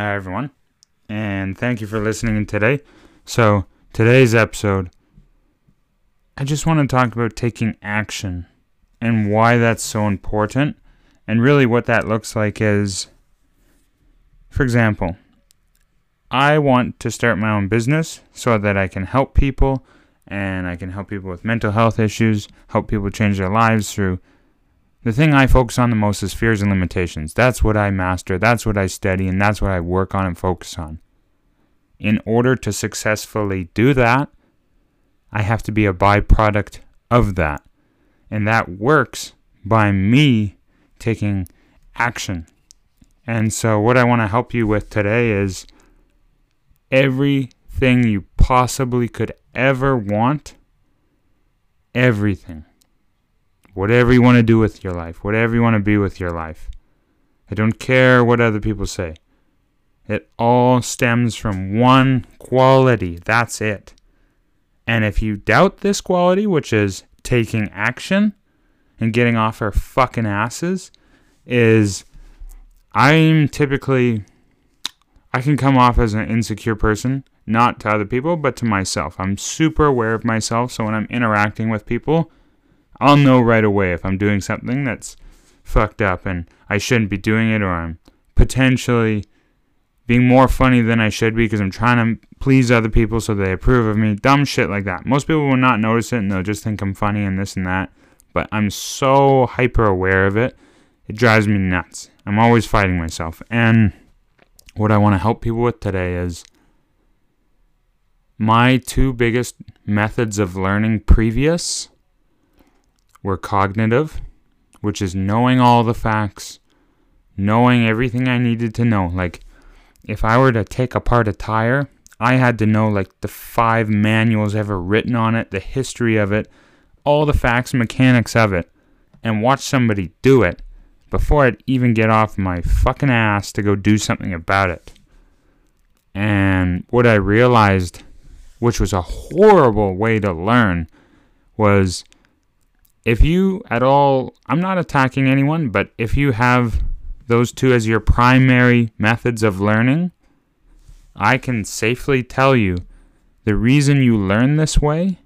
Hi everyone, and thank you for listening in today. So today's episode, I just want to talk about taking action and why that's so important, and really what that looks like is, for example, I want to start my own business so that I can help people, and I can help people with mental health issues, help people change their lives through. The thing I focus on the most is fears and limitations. That's what I master, that's what I study, and that's what I work on and focus on. In order to successfully do that, I have to be a byproduct of that. And that works by me taking action. And so what I want to help you with today is everything you possibly could ever want. Everything. Whatever you want to do with your life. Whatever you want to be with your life. I don't care what other people say. It all stems from one quality. That's it. And if you doubt this quality, which is taking action and getting off our fucking asses, I can come off as an insecure person, not to other people, but to myself. I'm super aware of myself, so when I'm interacting with people, I'll know right away if I'm doing something that's fucked up and I shouldn't be doing it, or I'm potentially being more funny than I should be because I'm trying to please other people so they approve of me. Dumb shit like that. Most people will not notice it and they'll just think I'm funny and this and that, but I'm so hyper aware of it. It drives me nuts. I'm always fighting myself. And what I want to help people with today is my two biggest methods of learning previous were cognitive, which is knowing all the facts, knowing everything I needed to know. Like, if I were to take apart a tire, I had to know like the 5 manuals ever written on it, the history of it, all the facts and mechanics of it, and watch somebody do it before I'd even get off my fucking ass to go do something about it. And what I realized, which was a horrible way to learn, was if you at all, I'm not attacking anyone, but if you have those two as your primary methods of learning, I can safely tell you the reason you learn this way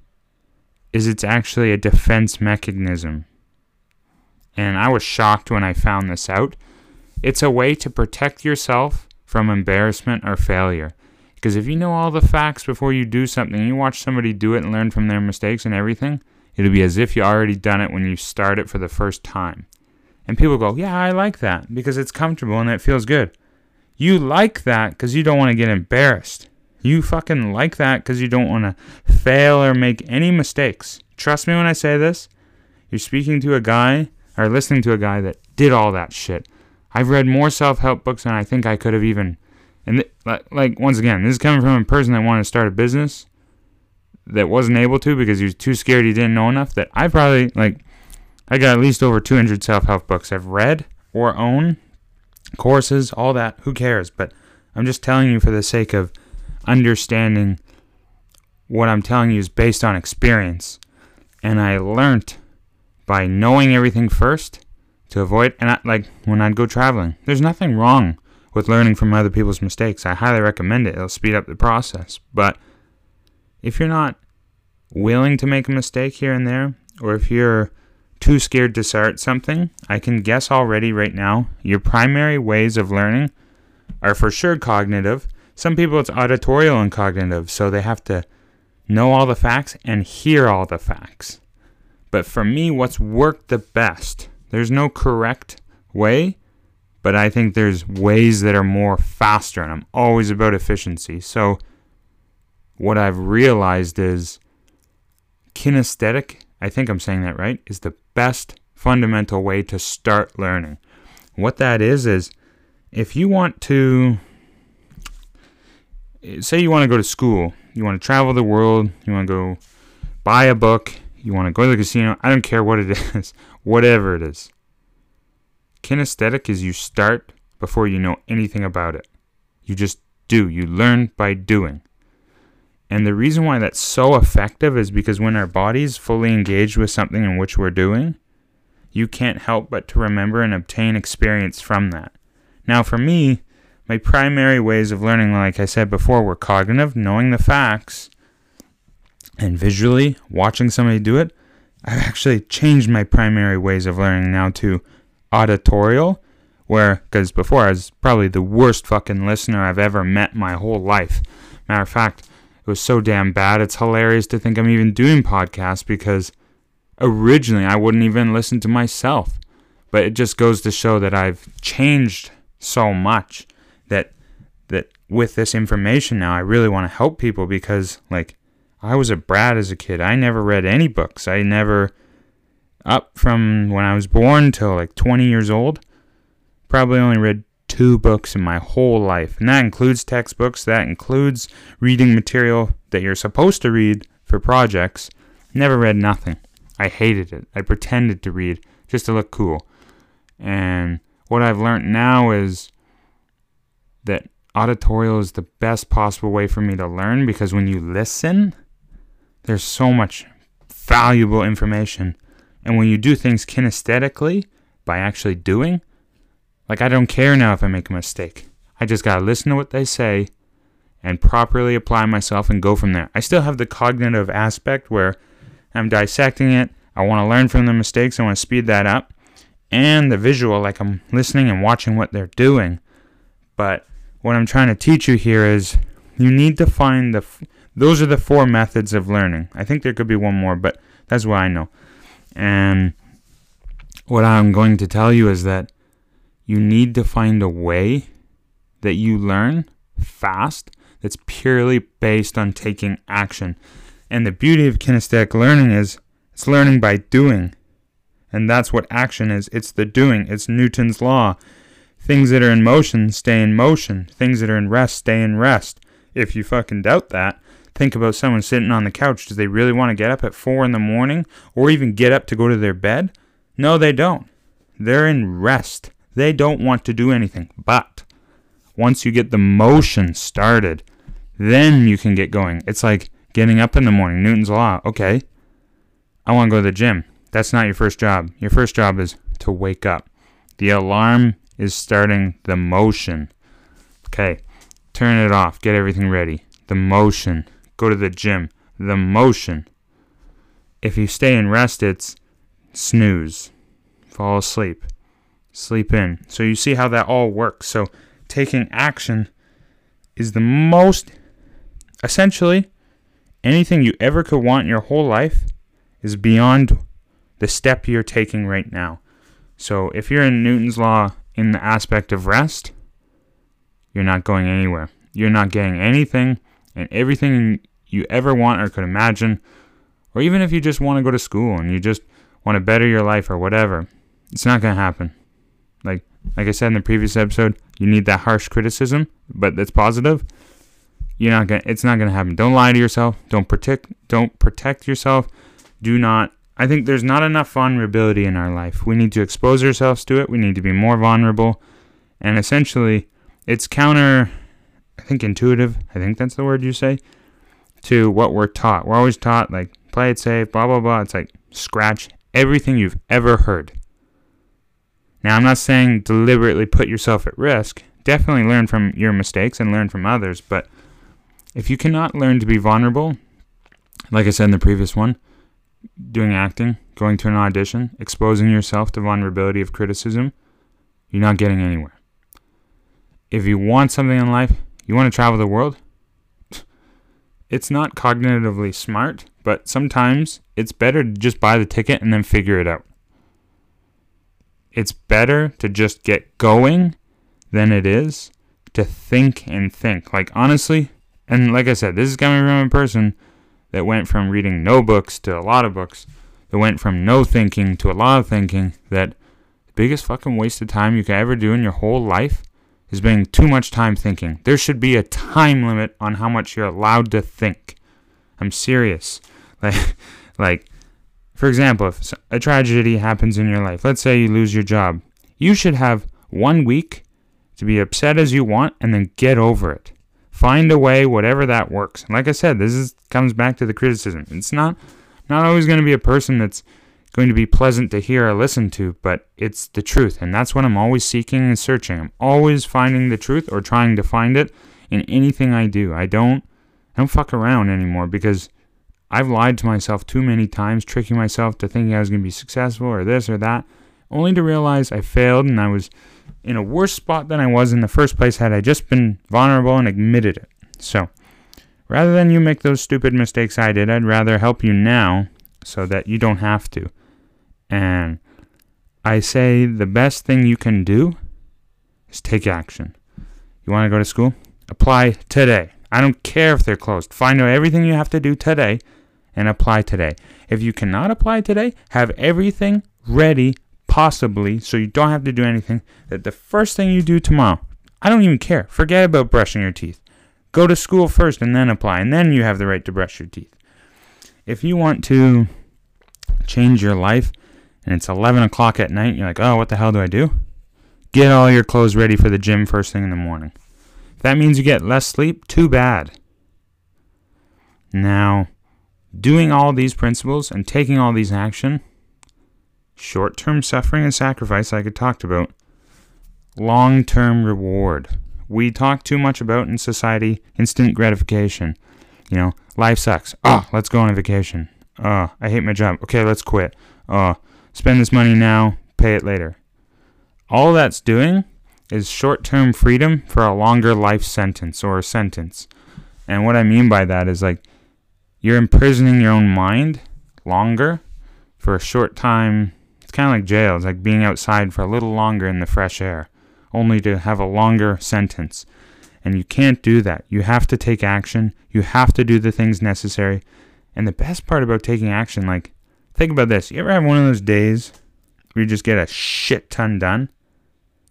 is it's actually a defense mechanism. And I was shocked when I found this out. It's a way to protect yourself from embarrassment or failure. Because if you know all the facts before you do something, you watch somebody do it and learn from their mistakes and everything, it'll be as if you already done it when you start it for the first time. And people go, yeah, I like that because it's comfortable and it feels good. You like that because you don't want to get embarrassed. You fucking like that because you don't want to fail or make any mistakes. Trust me when I say this, you're speaking to a guy or listening to a guy that did all that shit. I've read more self-help books than I think I could have even. And once again, this is coming from a person that wanted to start a business that wasn't able to because he was too scared, he didn't know enough, that I probably, I got at least over 200 self-help books I've read or own, courses, all that. Who cares? But I'm just telling you for the sake of understanding what I'm telling you is based on experience. And I learned by knowing everything first to avoid, and when I'd go traveling, there's nothing wrong with learning from other people's mistakes. I highly recommend it. It'll speed up the process. But if you're not willing to make a mistake here and there, or if you're too scared to start something, I can guess already right now, your primary ways of learning are for sure cognitive. Some people it's auditorial and cognitive, so they have to know all the facts and hear all the facts. But for me, what's worked the best, there's no correct way, but I think there's ways that are more faster, and I'm always about efficiency. So what I've realized is kinesthetic, I think I'm saying that right, is the best fundamental way to start learning. What that is if you want to, say you want to go to school, you want to travel the world, you want to go buy a book, you want to go to the casino, I don't care what it is, whatever it is. Kinesthetic is you start before you know anything about it. You just do. You learn by doing. And the reason why that's so effective is because when our body's fully engaged with something in which we're doing, you can't help but to remember and obtain experience from that. Now for me, My primary ways of learning, like I said before, were cognitive, knowing the facts, and visually watching somebody do it. I've actually changed my primary ways of learning now to auditorial, where, because before I was probably the worst fucking listener I've ever met my whole life. Matter of fact, it was so damn bad, it's hilarious to think I'm even doing podcasts, because originally I wouldn't even listen to myself. But it just goes to show that I've changed so much that with this information now, I really want to help people, because, like, I was a brat as a kid. I never read any books. I never, up from when I was born till like 20 years old, probably only read 2 books in my whole life. And that includes textbooks. That includes reading material that you're supposed to read for projects. Never read nothing. I hated it. I pretended to read just to look cool. And what I've learned now is that auditorial is the best possible way for me to learn, because when you listen, there's so much valuable information. And when you do things kinesthetically, by actually doing, like, I don't care now if I make a mistake. I just gotta listen to what they say and properly apply myself and go from there. I still have the cognitive aspect where I'm dissecting it. I want to learn from the mistakes. I want to speed that up. And the visual, like, I'm listening and watching what they're doing. But what I'm trying to teach you here is you need to find those are the 4 methods of learning. I think there could be one more, but that's what I know. And what I'm going to tell you is that you need to find a way that you learn fast that's purely based on taking action. And the beauty of kinesthetic learning is it's learning by doing. And that's what action is. It's the doing. It's Newton's law. Things that are in motion stay in motion. Things that are in rest stay in rest. If you fucking doubt that, think about someone sitting on the couch. Do they really want to get up at 4 in the morning or even get up to go to their bed? No, they don't. They're in rest. They don't want to do anything. But once you get the motion started, then you can get going. It's like getting up in the morning. Newton's law. Okay, I want to go to the gym. That's not your first job. Your first job is to wake up. The alarm is starting the motion. Okay, turn it off. Get everything ready. The motion. Go to the gym. The motion. If you stay in rest, it's snooze. Fall asleep. Sleep in. So you see how that all works. So taking action is the most, essentially, anything you ever could want in your whole life is beyond the step you're taking right now. So if you're in Newton's law in the aspect of rest, you're not going anywhere. You're not getting anything and everything you ever want or could imagine. Or even if you just want to go to school and you just want to better your life or whatever, it's not going to happen. Like I said in the previous episode, you need that harsh criticism, but that's positive. It's not going to happen. Don't lie to yourself. Don't protect yourself. I think there's not enough vulnerability in our life. We need to expose ourselves to it. We need to be more vulnerable. And essentially, it's intuitive. I think that's the word you say, to what we're taught. We're always taught, like, play it safe, blah, blah, blah. It's like, scratch everything you've ever heard. Now, I'm not saying deliberately put yourself at risk. Definitely learn from your mistakes and learn from others. But if you cannot learn to be vulnerable, like I said in the previous one, doing acting, going to an audition, exposing yourself to vulnerability of criticism, you're not getting anywhere. If you want something in life, you want to travel the world, it's not cognitively smart, but sometimes it's better to just buy the ticket and then figure it out. It's better to just get going than it is to think and think. Like, honestly, and like I said, this is coming from a person that went from reading no books to a lot of books, that went from no thinking to a lot of thinking, that the biggest fucking waste of time you could ever do in your whole life is spending too much time thinking. There should be a time limit on how much you're allowed to think. I'm serious. Like, for example, if a tragedy happens in your life, let's say you lose your job, you should have 1 week to be upset as you want and then get over it. Find a way, whatever that works. And like I said, this comes back to the criticism. It's not always going to be a person that's going to be pleasant to hear or listen to, but it's the truth, and that's what I'm always seeking and searching. I'm always finding the truth or trying to find it in anything I do. I don't fuck around anymore because I've lied to myself too many times, tricking myself to thinking I was going to be successful or this or that, only to realize I failed and I was in a worse spot than I was in the first place had I just been vulnerable and admitted it. So, rather than you make those stupid mistakes I did, I'd rather help you now so that you don't have to. And I say the best thing you can do is take action. You want to go to school? Apply today. I don't care if they're closed. Find out everything you have to do today and apply today. If you cannot apply today, have everything ready possibly so you don't have to do anything. That the first thing you do tomorrow, I don't even care. Forget about brushing your teeth. Go to school first and then apply, and then you have the right to brush your teeth. If you want to change your life, and it's 11 o'clock at night, you're like, oh, what the hell do I do? Get all your clothes ready for the gym first thing in the morning. If that means you get less sleep, too bad. Now, doing all these principles and taking all these action, short-term suffering and sacrifice like I talked about, long-term reward. We talk too much about in society instant gratification. You know, life sucks. Oh, let's go on a vacation. Oh, I hate my job. Okay, let's quit. Oh, spend this money now, pay it later. All that's doing is short-term freedom for a longer life sentence or a sentence. And what I mean by that is, like, you're imprisoning your own mind longer for a short time. It's kind of like jail. It's like being outside for a little longer in the fresh air, only to have a longer sentence. And you can't do that. You have to take action. You have to do the things necessary. And the best part about taking action, like, think about this. You ever have one of those days where you just get a shit ton done?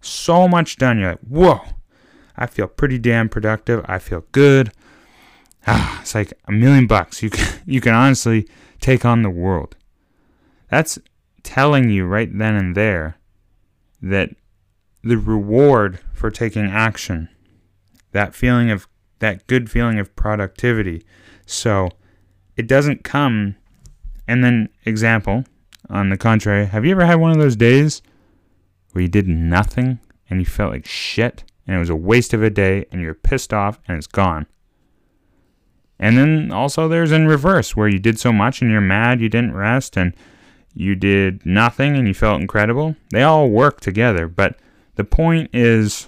So much done, you're like, whoa, I feel pretty damn productive. I feel good. Ah, it's like $1 million. You can honestly take on the world. That's telling you right then and there that the reward for taking action, that feeling of, that good feeling of productivity. So it doesn't come. And then, example, on the contrary, have you ever had one of those days where you did nothing and you felt like shit and it was a waste of a day and you're pissed off and it's gone? And then also there's in reverse where you did so much and you're mad, you didn't rest, and you did nothing and you felt incredible. They all work together, but the point is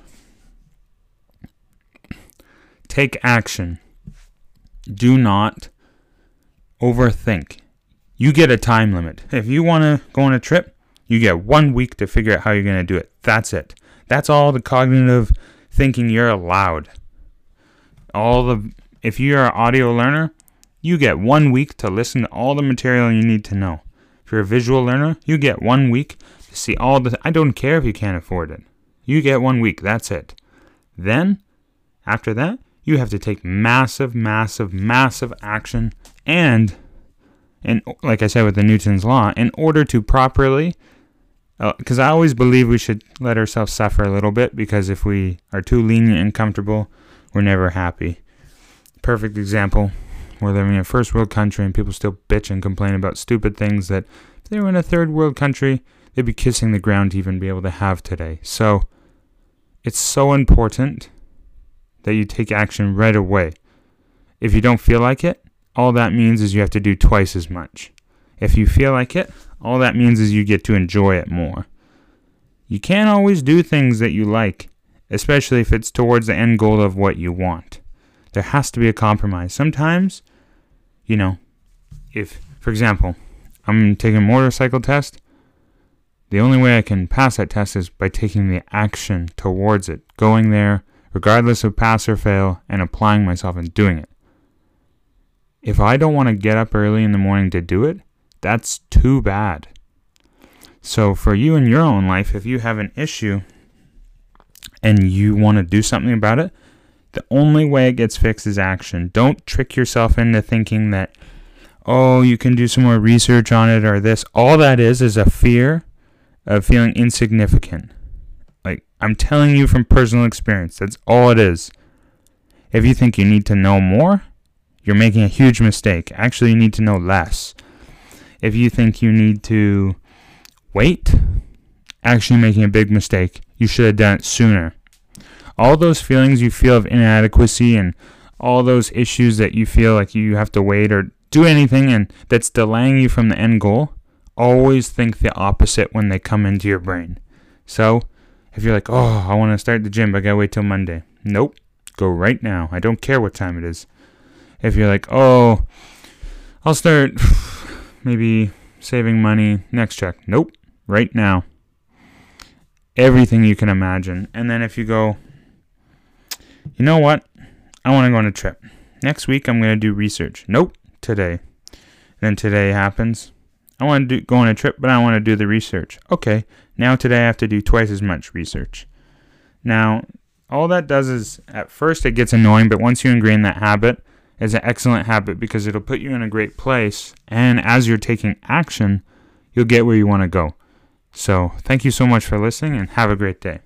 take action. Do not overthink. You get a time limit. If you want to go on a trip, you get 1 week to figure out how you're going to do it. That's it. That's all the cognitive thinking you're allowed. If you're an audio learner, you get 1 week to listen to all the material you need to know. If you're a visual learner, you get 1 week to see all the... I don't care if you can't afford it. You get 1 week. That's it. Then, after that, you have to take massive, massive, massive action and... And like I said with the Newton's law, in order to properly, because I always believe we should let ourselves suffer a little bit, because if we are too lenient and comfortable, we're never happy. Perfect example, we're living in a first world country and people still bitch and complain about stupid things that if they were in a third world country, they'd be kissing the ground to even be able to have today. So it's so important that you take action right away. If you don't feel like it, all that means is you have to do twice as much. If you feel like it, all that means is you get to enjoy it more. You can't always do things that you like, especially if it's towards the end goal of what you want. There has to be a compromise. Sometimes, you know, if, for example, I'm taking a motorcycle test, the only way I can pass that test is by taking the action towards it, going there, regardless of pass or fail, and applying myself and doing it. If I don't want to get up early in the morning to do it, that's too bad. So for you in your own life, if you have an issue and you want to do something about it, the only way it gets fixed is action. Don't trick yourself into thinking that, oh, you can do some more research on it or this. All that is a fear of feeling insignificant. Like, I'm telling you from personal experience, that's all it is. If you think you need to know more, you're making a huge mistake. Actually, you need to know less. If you think you need to wait, actually making a big mistake. You should have done it sooner. All those feelings you feel of inadequacy and all those issues that you feel like you have to wait or do anything and that's delaying you from the end goal, always think the opposite when they come into your brain. So if you're like, oh, I want to start the gym, but I gotta wait till Monday. Nope. Go right now. I don't care what time it is. If you're like, oh, I'll start maybe saving money next check. Nope. Right now. Everything you can imagine. And then if you go, you know what? I want to go on a trip. Next week, I'm going to do research. Nope. Today. Then today happens. I want to go on a trip, but I want to do the research. Okay. Now today I have to do twice as much research. Now, all that does is, at first it gets annoying, but once you ingrain that habit, it's an excellent habit because it'll put you in a great place. And as you're taking action, you'll get where you want to go. So thank you so much for listening and have a great day.